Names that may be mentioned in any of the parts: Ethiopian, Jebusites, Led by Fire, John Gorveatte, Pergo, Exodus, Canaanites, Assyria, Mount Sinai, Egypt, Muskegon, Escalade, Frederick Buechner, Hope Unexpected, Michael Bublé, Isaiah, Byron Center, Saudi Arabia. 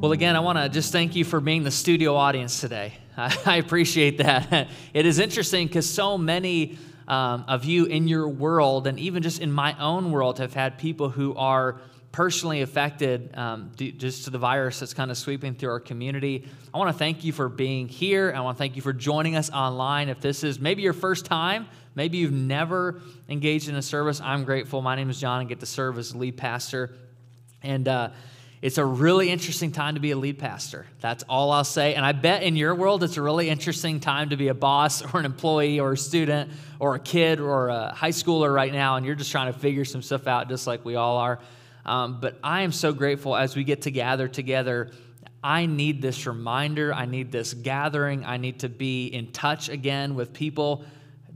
Well, again, I want to just thank you for being the studio audience today. I appreciate that. It is interesting because so many of you in your world, and even just in my own world, have had people who are personally affected just to the virus that's kind of sweeping through our community. I want to thank you for being here. I want to thank you for joining us online. If this is maybe your first time, maybe you've never engaged in a service, I'm grateful. My name is John. I get to serve as lead pastor. And it's a really interesting time to be a lead pastor. That's all I'll say. And I bet in your world, it's a really interesting time to be a boss or an employee or a student or a kid or a high schooler right now, and you're just trying to figure some stuff out just like we all are. But I am so grateful as we get to gather together. I need this reminder. I need this gathering. I need to be in touch again with people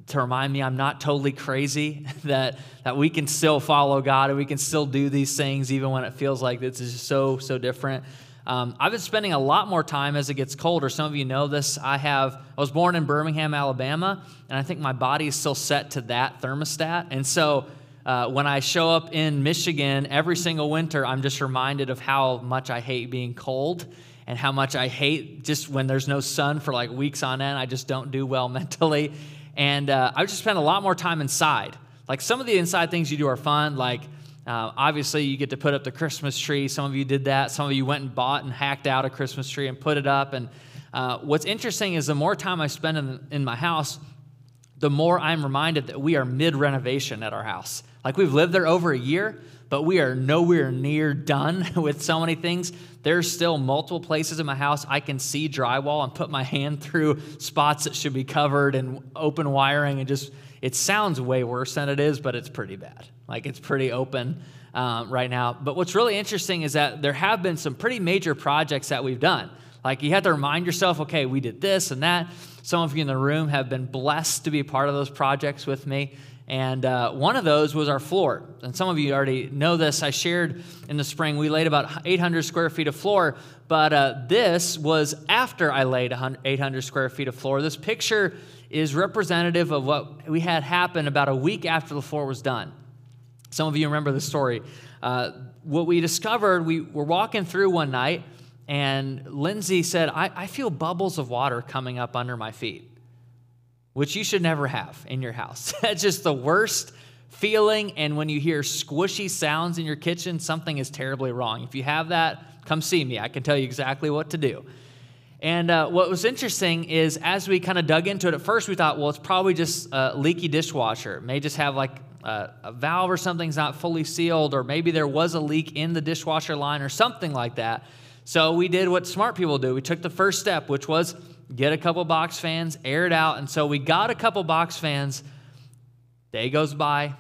to remind me I'm not totally crazy, that we can still follow God and we can still do these things even when it feels like this is so, so different. I've been spending a lot more time as it gets colder. Some of you know this. I was born in Birmingham, Alabama, and I think my body is still set to that thermostat. And so when I show up in Michigan every single winter, I'm just reminded of how much I hate being cold and how much I hate just when there's no sun for like weeks on end. I just don't do well mentally. And I've just spent a lot more time inside. Like some of the inside things you do are fun. Like obviously you get to put up the Christmas tree. Some of you did that. Some of you went and bought and hacked out a Christmas tree and put it up. And what's interesting is the more time I spend in my house, the more I'm reminded that we are mid-renovation at our house. Like we've lived there over a year, but we are nowhere near done with so many things. There's still multiple places in my house I can see drywall and put my hand through spots that should be covered and open wiring, and just, it sounds way worse than it is, but it's pretty bad. Like it's pretty open right now. But what's really interesting is that there have been some pretty major projects that we've done. Like you have to remind yourself, okay, we did this and that. Some of you in the room have been blessed to be a part of those projects with me. And one of those was our floor. And some of you already know this. I shared in the spring, we laid about 800 square feet of floor, but this was after I laid 800 square feet of floor. This picture is representative of what we had happen about a week after the floor was done. Some of you remember the story. What we discovered, we were walking through one night, and Lindsay said, I feel bubbles of water coming up under my feet, which you should never have in your house. That's just the worst feeling, and when you hear squishy sounds in your kitchen, something is terribly wrong. If you have that, come see me. I can tell you exactly what to do. And what was interesting is as we kind of dug into it, at first we thought, well, it's probably just a leaky dishwasher. It may just have like a valve or something's not fully sealed, or maybe there was a leak in the dishwasher line or something like that. So we did what smart people do. We took the first step, which was get a couple box fans, air it out. And so we got a couple box fans. Day goes by,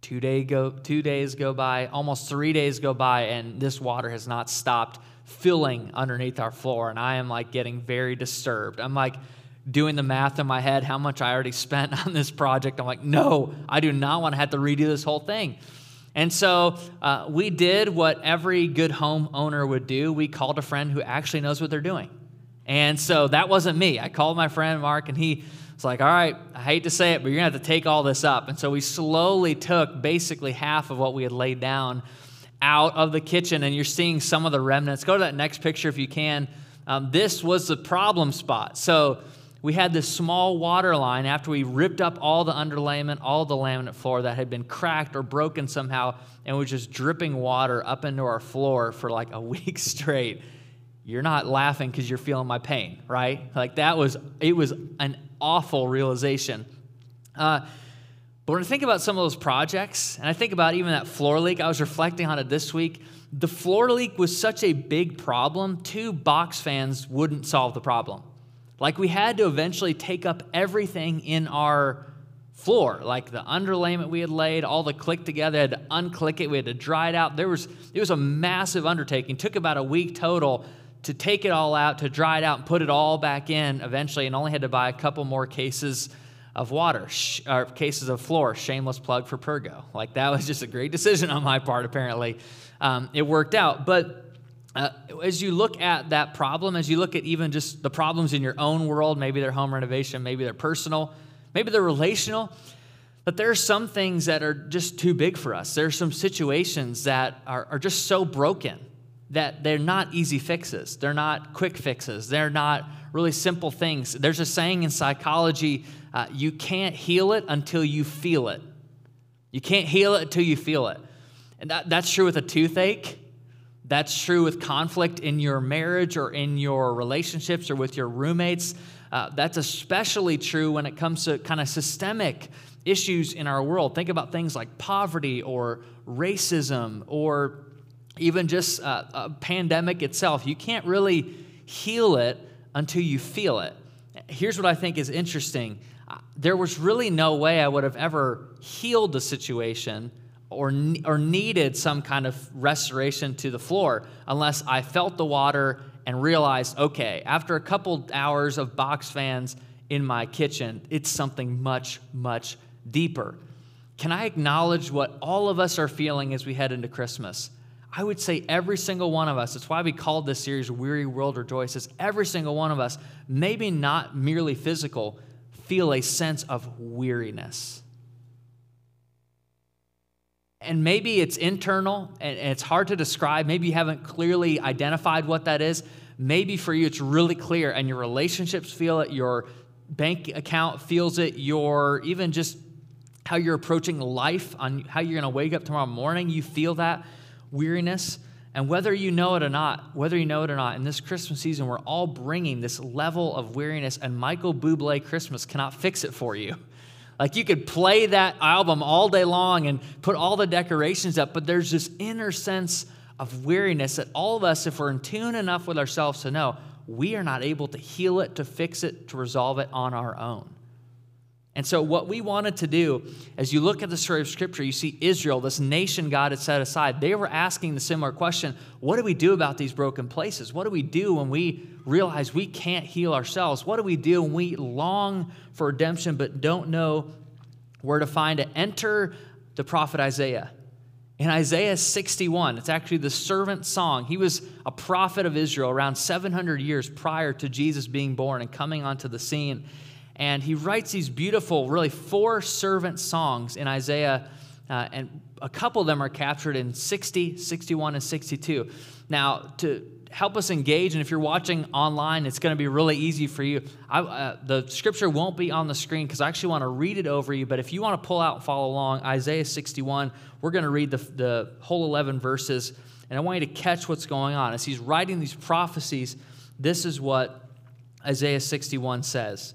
2 days go by, almost 3 days go by, and this water has not stopped filling underneath our floor. And I am like getting very disturbed. I'm like doing the math in my head, how much I already spent on this project. I'm like, no, I do not want to have to redo this whole thing. And so we did what every good homeowner would do. We called a friend who actually knows what they're doing. And so that wasn't me. I called my friend Mark, and he was like, all right, I hate to say it, but you're going to have to take all this up. And so we slowly took basically half of what we had laid down out of the kitchen, and you're seeing some of the remnants. Go to that next picture if you can. This was the problem spot. So we had this small water line after we ripped up all the underlayment, all the laminate floor that had been cracked or broken somehow, and was just dripping water up into our floor for like a week straight. You're not laughing because you're feeling my pain, right? Like it was an awful realization. But when I think about some of those projects, and I think about even that floor leak, I was reflecting on it this week. The floor leak was such a big problem, 2 box fans wouldn't solve the problem. Like we had to eventually take up everything in our floor, like the underlayment we had laid, all the click together, I had to unclick it, we had to dry it out. It was a massive undertaking. It took about a week total to take it all out, to dry it out, and put it all back in eventually, and only had to buy a couple more cases of water, or cases of floor. Shameless plug for Pergo. Like that was just a great decision on my part, apparently. It worked out. But as you look at that problem, as you look at even just the problems in your own world, maybe they're home renovation, maybe they're personal, maybe they're relational, but there are some things that are just too big for us. There are some situations that are just so broken that they're not easy fixes. They're not quick fixes. They're not really simple things. There's a saying in psychology, you can't heal it until you feel it. You can't heal it until you feel it. And that's true with a toothache. That's true with conflict in your marriage or in your relationships or with your roommates. That's especially true when it comes to kind of systemic issues in our world. Think about things like poverty or racism or even just a pandemic itself. You can't really heal it until you feel it. Here's what I think is interesting. There was really no way I would have ever healed the situation or needed some kind of restoration to the floor unless I felt the water and realized, okay, after a couple hours of box fans in my kitchen, it's something much, much deeper. Can I acknowledge what all of us are feeling as we head into Christmas? I would say every single one of us, it's why we called this series Weary World Rejoices, every single one of us, maybe not merely physical, feel a sense of weariness. And maybe it's internal, and it's hard to describe. Maybe you haven't clearly identified what that is. Maybe for you it's really clear, and your relationships feel it, your bank account feels it, your even just how you're approaching life, on how you're going to wake up tomorrow morning, you feel that weariness. And whether you know it or not, in this Christmas season, we're all bringing this level of weariness, and Michael Bublé Christmas cannot fix it for you. Like, you could play that album all day long and put all the decorations up, but there's this inner sense of weariness that all of us, if we're in tune enough with ourselves to know, we are not able to heal it, to fix it, to resolve it on our own. And so what we wanted to do, as you look at the story of Scripture, you see Israel, this nation God had set aside, they were asking the similar question, what do we do about these broken places? What do we do when we realize we can't heal ourselves? What do we do when we long for redemption but don't know where to find it? Enter the prophet Isaiah. In Isaiah 61, it's actually the servant song. He was a prophet of Israel around 700 years prior to Jesus being born and coming onto the scene. And he writes these beautiful, really four servant songs in Isaiah, and a couple of them are captured in 60, 61, and 62. Now, to help us engage, and if you're watching online, it's going to be really easy for you. The scripture won't be on the screen because I actually want to read it over you, but if you want to pull out and follow along, Isaiah 61, we're going to read the whole 11 verses, and I want you to catch what's going on. As he's writing these prophecies, this is what Isaiah 61 says.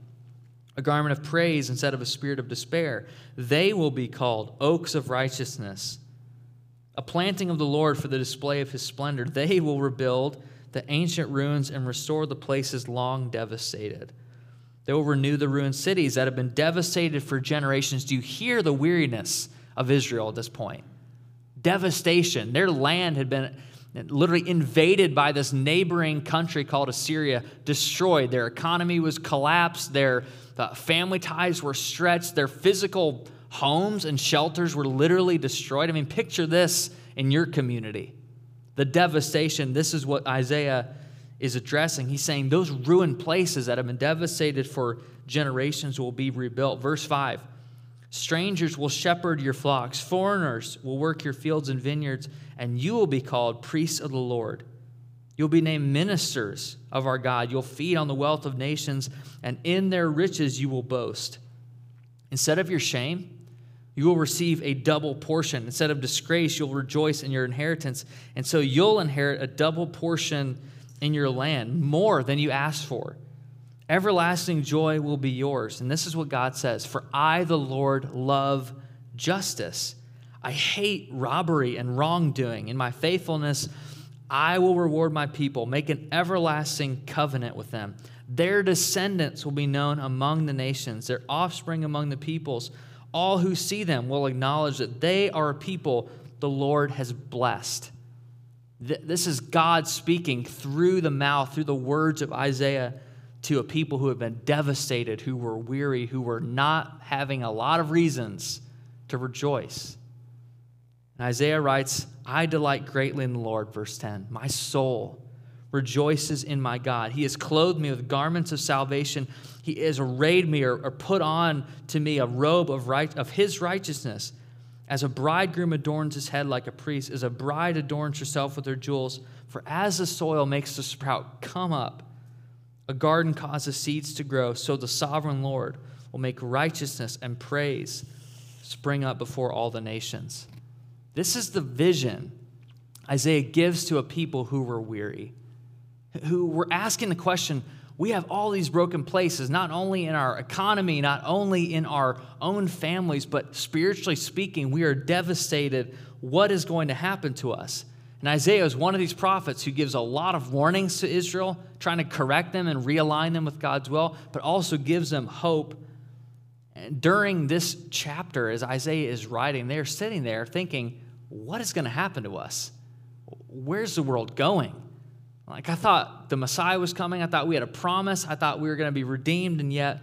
a garment of praise instead of a spirit of despair. They will be called oaks of righteousness, a planting of the Lord for the display of his splendor. They will rebuild the ancient ruins and restore the places long devastated. They will renew the ruined cities that have been devastated for generations." Do you hear the weariness of Israel at this point? Devastation. Their land had been literally invaded by this neighboring country called Assyria, destroyed. Their economy was collapsed. Their family ties were stretched. Their physical homes and shelters were literally destroyed. I mean, picture this in your community. The devastation. This is what Isaiah is addressing. He's saying those ruined places that have been devastated for generations will be rebuilt. Verse 5. "Strangers will shepherd your flocks, foreigners will work your fields and vineyards, and you will be called priests of the Lord. You'll be named ministers of our God. You'll feed on the wealth of nations, and in their riches you will boast. Instead of your shame, you will receive a double portion. Instead of disgrace, you'll rejoice in your inheritance, and so you'll inherit a double portion in your land, more than you asked for. Everlasting joy will be yours." And this is what God says, "For I, the Lord, love justice. I hate robbery and wrongdoing. In my faithfulness, I will reward my people, make an everlasting covenant with them. Their descendants will be known among the nations, their offspring among the peoples. All who see them will acknowledge that they are a people the Lord has blessed." This is God speaking through the mouth, through the words of Isaiah to a people who have been devastated, who were weary, who were not having a lot of reasons to rejoice. And Isaiah writes, I delight greatly in the Lord, verse 10. My soul rejoices in my God. He has clothed me with garments of salvation. He has arrayed me or put on to me a robe of his righteousness. As a bridegroom adorns his head like a priest, as a bride adorns herself with her jewels, for as the soil makes the sprout come up, a garden causes seeds to grow, so the sovereign Lord will make righteousness and praise spring up before all the nations. This is the vision Isaiah gives to a people who were weary, who were asking the question, we have all these broken places, not only in our economy, not only in our own families, but spiritually speaking, we are devastated. What is going to happen to us? And Isaiah is one of these prophets who gives a lot of warnings to Israel, trying to correct them and realign them with God's will, but also gives them hope. And during this chapter, as Isaiah is writing, they're sitting there thinking, what is going to happen to us? Where's the world going? Like, I thought the Messiah was coming. I thought we had a promise. I thought we were going to be redeemed, and yet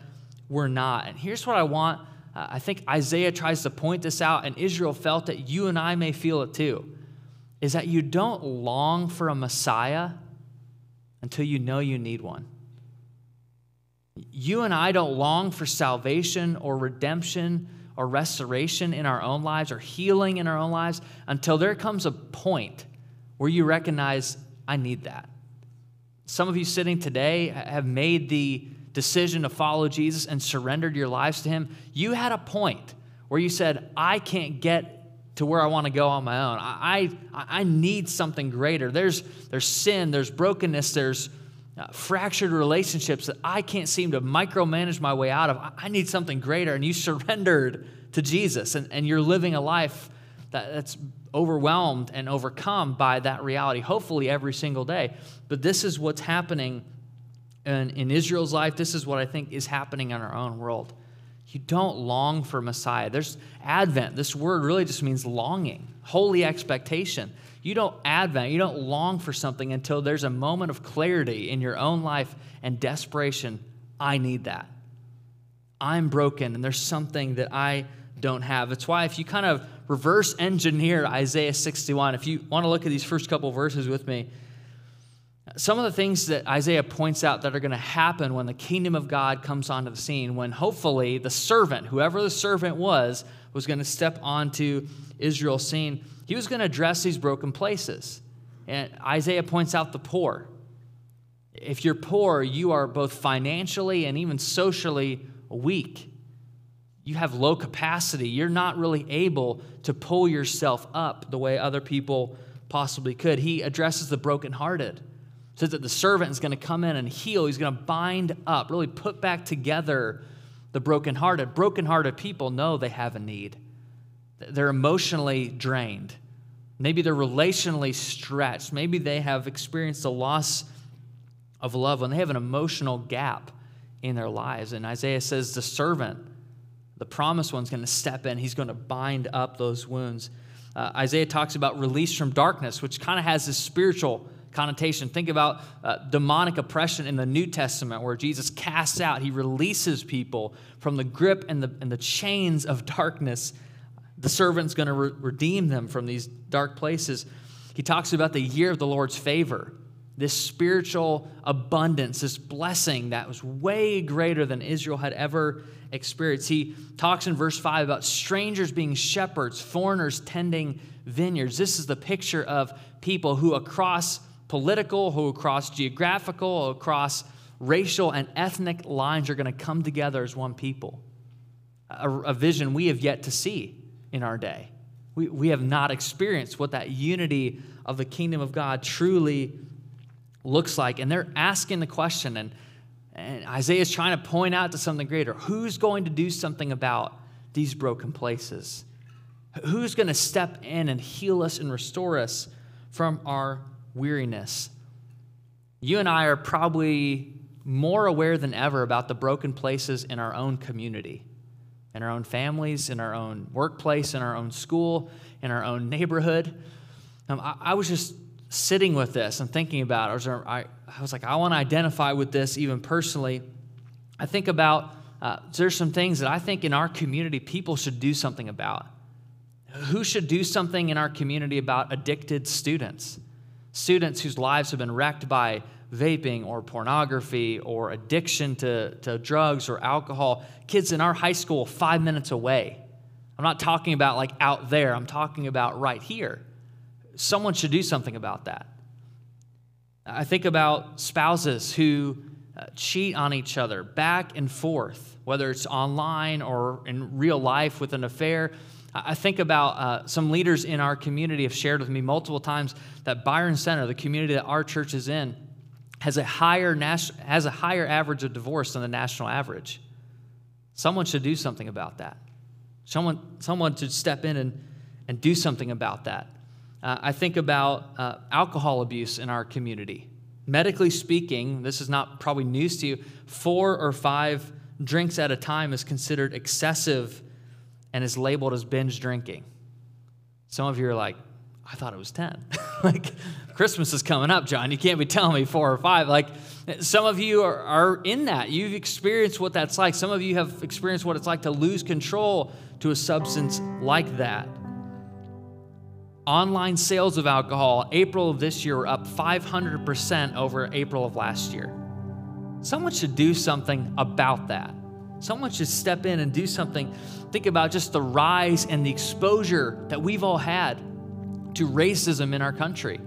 we're not. And here's what I want. I think Isaiah tries to point this out, and Israel felt it. You and I may feel it too, is that you don't long for a Messiah until you know you need one. You and I don't long for salvation or redemption or restoration in our own lives or healing in our own lives until there comes a point where you recognize, I need that. Some of you sitting today have made the decision to follow Jesus and surrendered your lives to him. You had a point where you said, I can't get to where I want to go on my own. I need something greater. There's sin, there's brokenness, there's fractured relationships that I can't seem to micromanage my way out of. I need something greater. And you surrendered to Jesus, and you're living a life that's overwhelmed and overcome by that reality, hopefully every single day. But this is what's happening in Israel's life. This is what I think is happening in our own world. You don't long for Messiah. There's Advent. This word really just means longing, holy expectation. You don't Advent, you don't long for something until there's a moment of clarity in your own life and desperation. I need that. I'm broken, and there's something that I don't have. It's why if you kind of reverse engineer Isaiah 61, if you want to look at these first couple verses with me, some of the things that Isaiah points out that are going to happen when the kingdom of God comes onto the scene, when hopefully the servant, whoever the servant was going to step onto Israel's scene. He was going to address these broken places. And Isaiah points out the poor. If you're poor, you are both financially and even socially weak. You have low capacity. You're not really able to pull yourself up the way other people possibly could. He addresses the brokenhearted. Says that the servant is going to come in and heal. He's going to bind up, really put back together the brokenhearted. Brokenhearted people know they have a need. They're emotionally drained. Maybe they're relationally stretched. Maybe they have experienced the loss of a loved one. They have an emotional gap in their lives. And Isaiah says the servant, the promised one's going to step in. He's going to bind up those wounds. Isaiah talks about release from darkness, which kind of has this spiritual connotation. Think about demonic oppression in the New Testament where Jesus casts out, he releases people from the grip and the chains of darkness. The servant's going to redeem them from these dark places. He talks about the year of the Lord's favor, this spiritual abundance, this blessing that was way greater than Israel had ever experienced. He talks in verse 5 about strangers being shepherds, foreigners tending vineyards. This is the picture of people who across political, who across geographical, who across racial and ethnic lines are going to come together as one people. A vision we have yet to see in our day. We have not experienced what that unity of the kingdom of God truly looks like. And they're asking the question, and Isaiah is trying to point out to something greater. Who's going to do something about these broken places? Who's going to step in and heal us and restore us from our weariness? You and I are probably more aware than ever about the broken places in our own community, in our own families, in our own workplace, in our own school, in our own neighborhood. I was just sitting with this and thinking about it, I was like, I want to identify with this even personally. I think about, there's some things that I think in our community people should do something about. Who should do something in our community about addicted students? Students whose lives have been wrecked by vaping or pornography or addiction to drugs or alcohol. Kids in our high school 5 minutes away. I'm not talking about like out there. I'm talking about right here. Someone should do something about that. I think about spouses who cheat on each other back and forth, whether it's online or in real life with an affair. I think about some leaders in our community have shared with me multiple times that Byron Center, the community that our church is in, has a higher average of divorce than the national average. Someone should do something about that. Someone should step in and do something about that. I think about alcohol abuse in our community. Medically speaking, this is not probably news to you, 4 or 5 drinks at a time is considered excessive and is labeled as binge drinking. Some of you are like, I thought it was 10. Like, Christmas is coming up, John. You can't be telling me 4 or 5. Like, some of you are in that. You've experienced what that's like. Some of you have experienced what it's like to lose control to a substance like that. Online sales of alcohol, April of this year, were up 500% over April of last year. Someone should do something about that. Someone should step in and do something. Think about just the rise and the exposure that we've all had to racism in our country.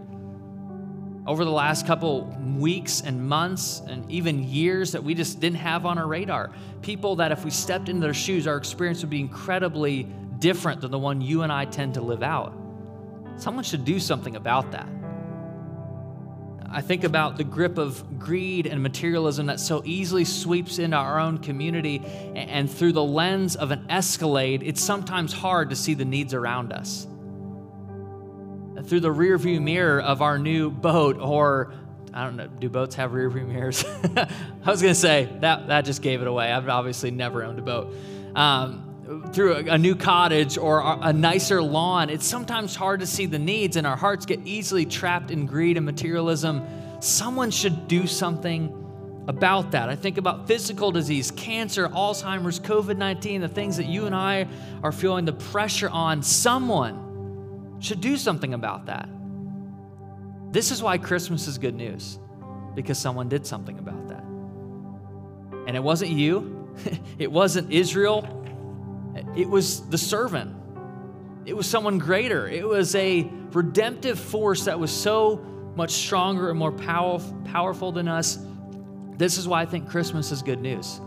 Over the last couple weeks and months and even years that we just didn't have on our radar. People that if we stepped into their shoes, our experience would be incredibly different than the one you and I tend to live out. Someone should do something about that. I think about the grip of greed and materialism that so easily sweeps into our own community, and through the lens of an Escalade, it's sometimes hard to see the needs around us. Through the rearview mirror of our new boat, or I don't know, do boats have rearview mirrors? I was going to say, that just gave it away. I've obviously never owned a boat. Through a new cottage or a nicer lawn, it's sometimes hard to see the needs, and our hearts get easily trapped in greed and materialism. Someone should do something about that. I think about physical disease, cancer, Alzheimer's, COVID-19, the things that you and I are feeling the pressure on. Someone should do something about that. This is why Christmas is good news, because someone did something about that. And it wasn't you. It wasn't Israel. It was the servant. It was someone greater. It was a redemptive force that was so much stronger and more powerful than us. This is why I think Christmas is good news.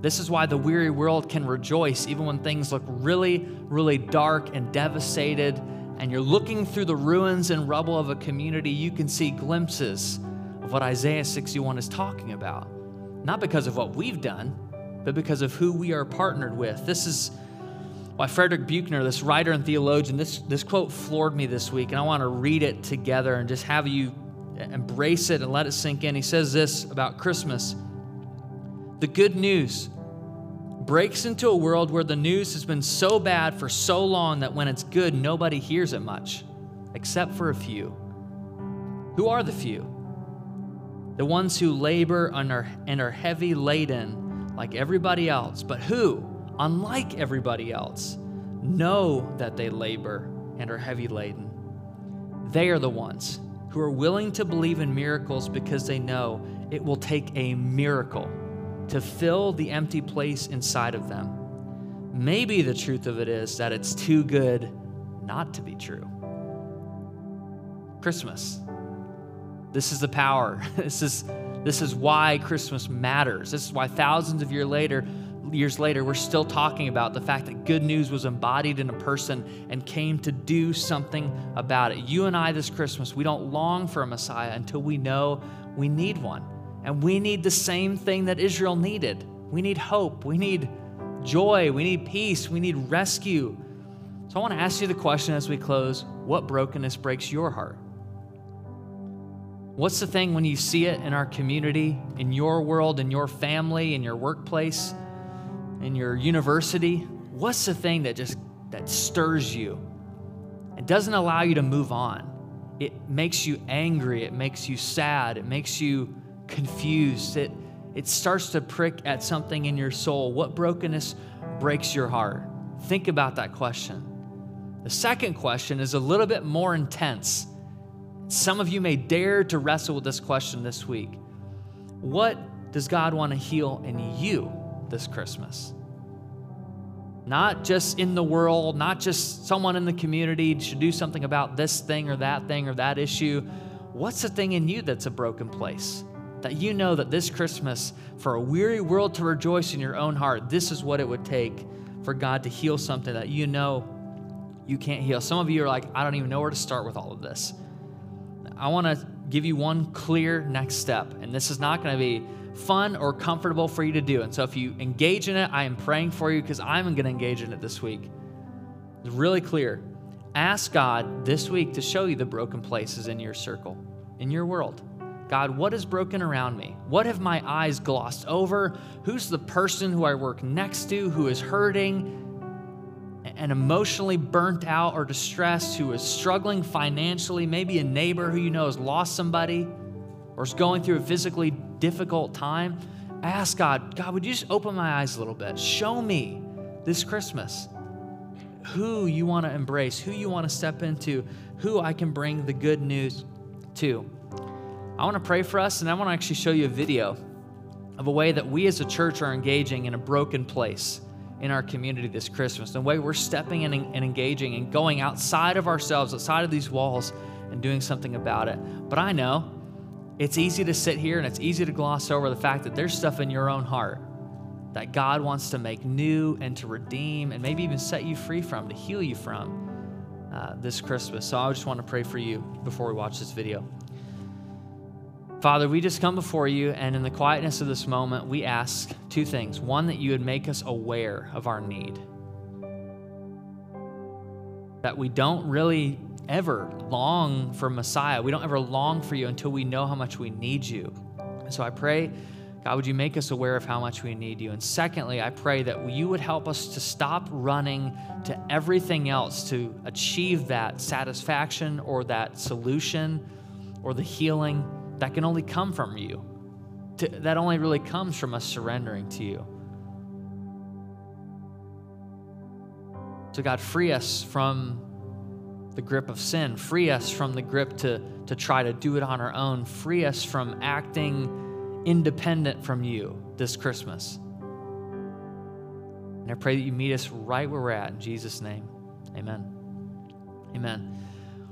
This is why the weary world can rejoice even when things look really, really dark and devastated, and you're looking through the ruins and rubble of a community, you can see glimpses of what Isaiah 61 is talking about. Not because of what we've done, but because of who we are partnered with. This is why Frederick Buechner, this writer and theologian, this quote floored me this week, and I want to read it together and just have you embrace it and let it sink in. He says this about Christmas: the good news breaks into a world where the news has been so bad for so long that when it's good, nobody hears it much, except for a few. Who are the few? The ones who labor and are heavy laden, like everybody else, but who, unlike everybody else, know that they labor and are heavy laden. They are the ones who are willing to believe in miracles because they know it will take a miracle to fill the empty place inside of them. Maybe the truth of it is that it's too good not to be true. Christmas. This is the power. This is why Christmas matters. This is why thousands of years later, we're still talking about the fact that good news was embodied in a person and came to do something about it. You and I this Christmas, we don't long for a Messiah until we know we need one. And we need the same thing that Israel needed. We need hope. We need joy. We need peace. We need rescue. So I want to ask you the question as we close: what brokenness breaks your heart? What's the thing when you see it in our community, in your world, in your family, in your workplace, in your university? What's the thing that stirs you and doesn't allow you to move on? it makes you angry, it makes you sad, it makes you confused. It starts to prick at something in your soul. What brokenness breaks your heart? Think about that question. The second question is a little bit more intense. Some of you may dare to wrestle with this question this week. What does God want to heal in you this Christmas? Not just in the world, not just someone in the community should do something about this thing or that issue. What's the thing in you that's a broken place? That you know that this Christmas, for a weary world to rejoice in your own heart, this is what it would take for God to heal something that you know you can't heal. Some of you are like, I don't even know where to start with all of this. I want to give you one clear next step, and this is not going to be fun or comfortable for you to do. And so if you engage in it, I am praying for you because I'm going to engage in it this week. It's really clear. Ask God this week to show you the broken places in your circle, in your world. God, what is broken around me? What have my eyes glossed over? Who's the person who I work next to who is hurting and emotionally burnt out or distressed, who is struggling financially, maybe a neighbor who you know has lost somebody or is going through a physically difficult time? Ask God, God, would you just open my eyes a little bit? Show me this Christmas who you want to embrace, who you want to step into, who I can bring the good news to. I want to pray for us, and I want to actually show you a video of a way that we as a church are engaging in a broken place in our community this Christmas, the way we're stepping in and engaging and going outside of ourselves, outside of these walls, and doing something about it. But I know it's easy to sit here and it's easy to gloss over the fact that there's stuff in your own heart that God wants to make new and to redeem and maybe even set you free from, to heal you from this Christmas. So I just want to pray for you before we watch this video. Father, we just come before you, and in the quietness of this moment, we ask two things. One, that you would make us aware of our need, that we don't really ever long for Messiah. We don't ever long for you until we know how much we need you. So I pray, God, would you make us aware of how much we need you? And secondly, I pray that you would help us to stop running to everything else to achieve that satisfaction or that solution or the healing that can only come from you, that only really comes from us surrendering to you. So God, free us from the grip of sin. Free us from the grip to try to do it on our own. Free us from acting independent from you this Christmas. And I pray that you meet us right where we're at. In Jesus' name, amen. Amen.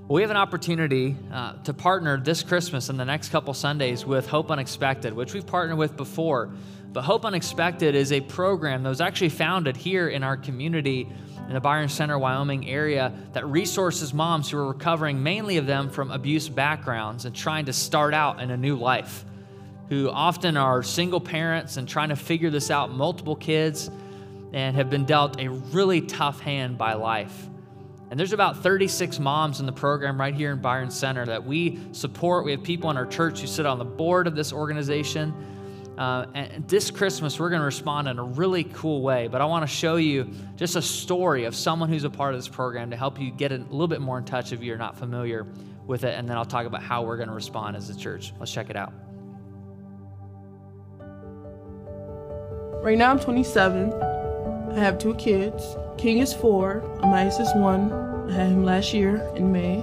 We have an opportunity to partner this Christmas and the next couple Sundays with Hope Unexpected, which we've partnered with before. But Hope Unexpected is a program that was actually founded here in our community in the Byron Center, Wyoming area that resources moms who are recovering, mainly of them from abuse backgrounds and trying to start out in a new life, who often are single parents and trying to figure this out, multiple kids, and have been dealt a really tough hand by life. And there's about 36 moms in the program right here in Byron Center that we support. We have people in our church who sit on the board of this organization. And this Christmas, we're going to respond in a really cool way. But I want to show you just a story of someone who's a part of this program to help you get a little bit more in touch if you're not familiar with it. And then I'll talk about how we're going to respond as a church. Let's check it out. Right now, I'm 27. I have 2 kids. King is 4, Amias is 1. I had him last year in May.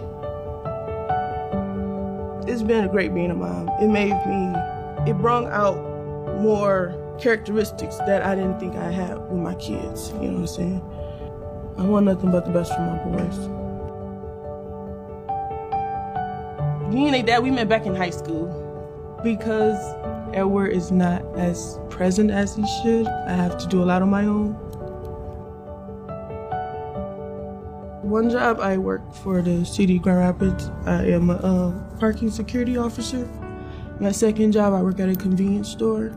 It's been a great being a mom. It brought out more characteristics that I didn't think I had with my kids, you know what I'm saying? I want nothing but the best for my boys. Me and their dad, we met back in high school. Because Edward is not as present as he should, I have to do a lot on my own. One job I work for the city of Grand Rapids. I am a parking security officer. My second job, I work at a convenience store.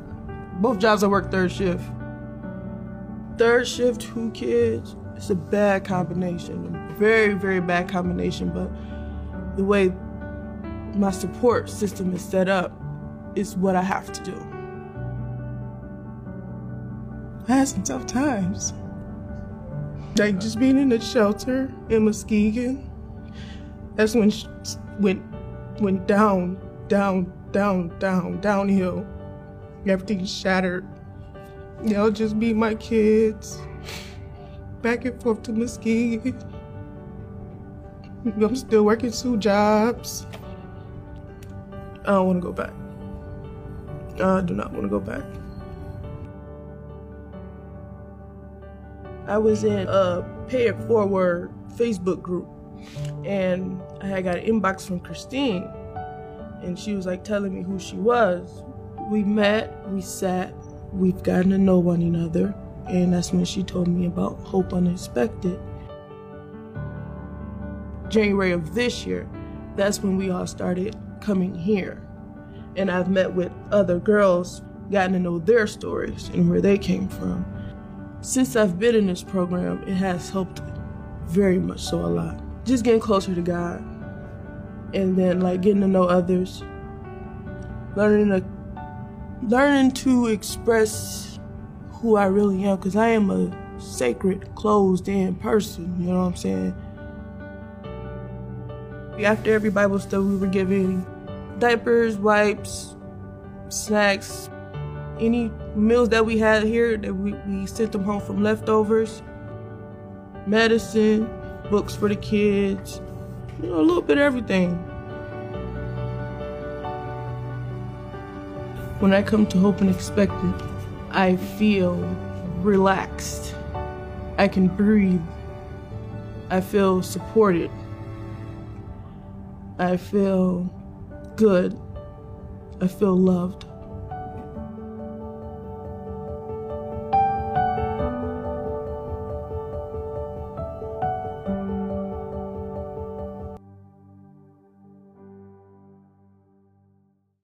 Both jobs I work third shift. Third shift, 2 kids, it's a bad combination. A very, very bad combination, but the way my support system is set up is what I have to do. I had some tough times. Like just being in the shelter in Muskegon, that's when went downhill. Everything shattered. They'll just be my kids, back and forth to Muskegon. I'm still working 2 jobs. I don't want to go back. I do not want to go back. I was in a Pay It Forward Facebook group, and I had got an inbox from Christine, and she was like telling me who she was. We met, we sat, we've gotten to know one another, and that's when she told me about Hope Unexpected. January of this year, that's when we all started coming here. And I've met with other girls, gotten to know their stories and where they came from. Since I've been in this program, it has helped very much so a lot. Just getting closer to God, and then like getting to know others, learning to express who I really am, because I am a sacred, closed-in person, you know what I'm saying? After every Bible study, we were given diapers, wipes, snacks, any meals that we had here that we sent them home from leftovers, medicine, books for the kids, you know, a little bit of everything. When I come to Hope Unexpected, I feel relaxed. I can breathe. I feel supported. I feel good. I feel loved.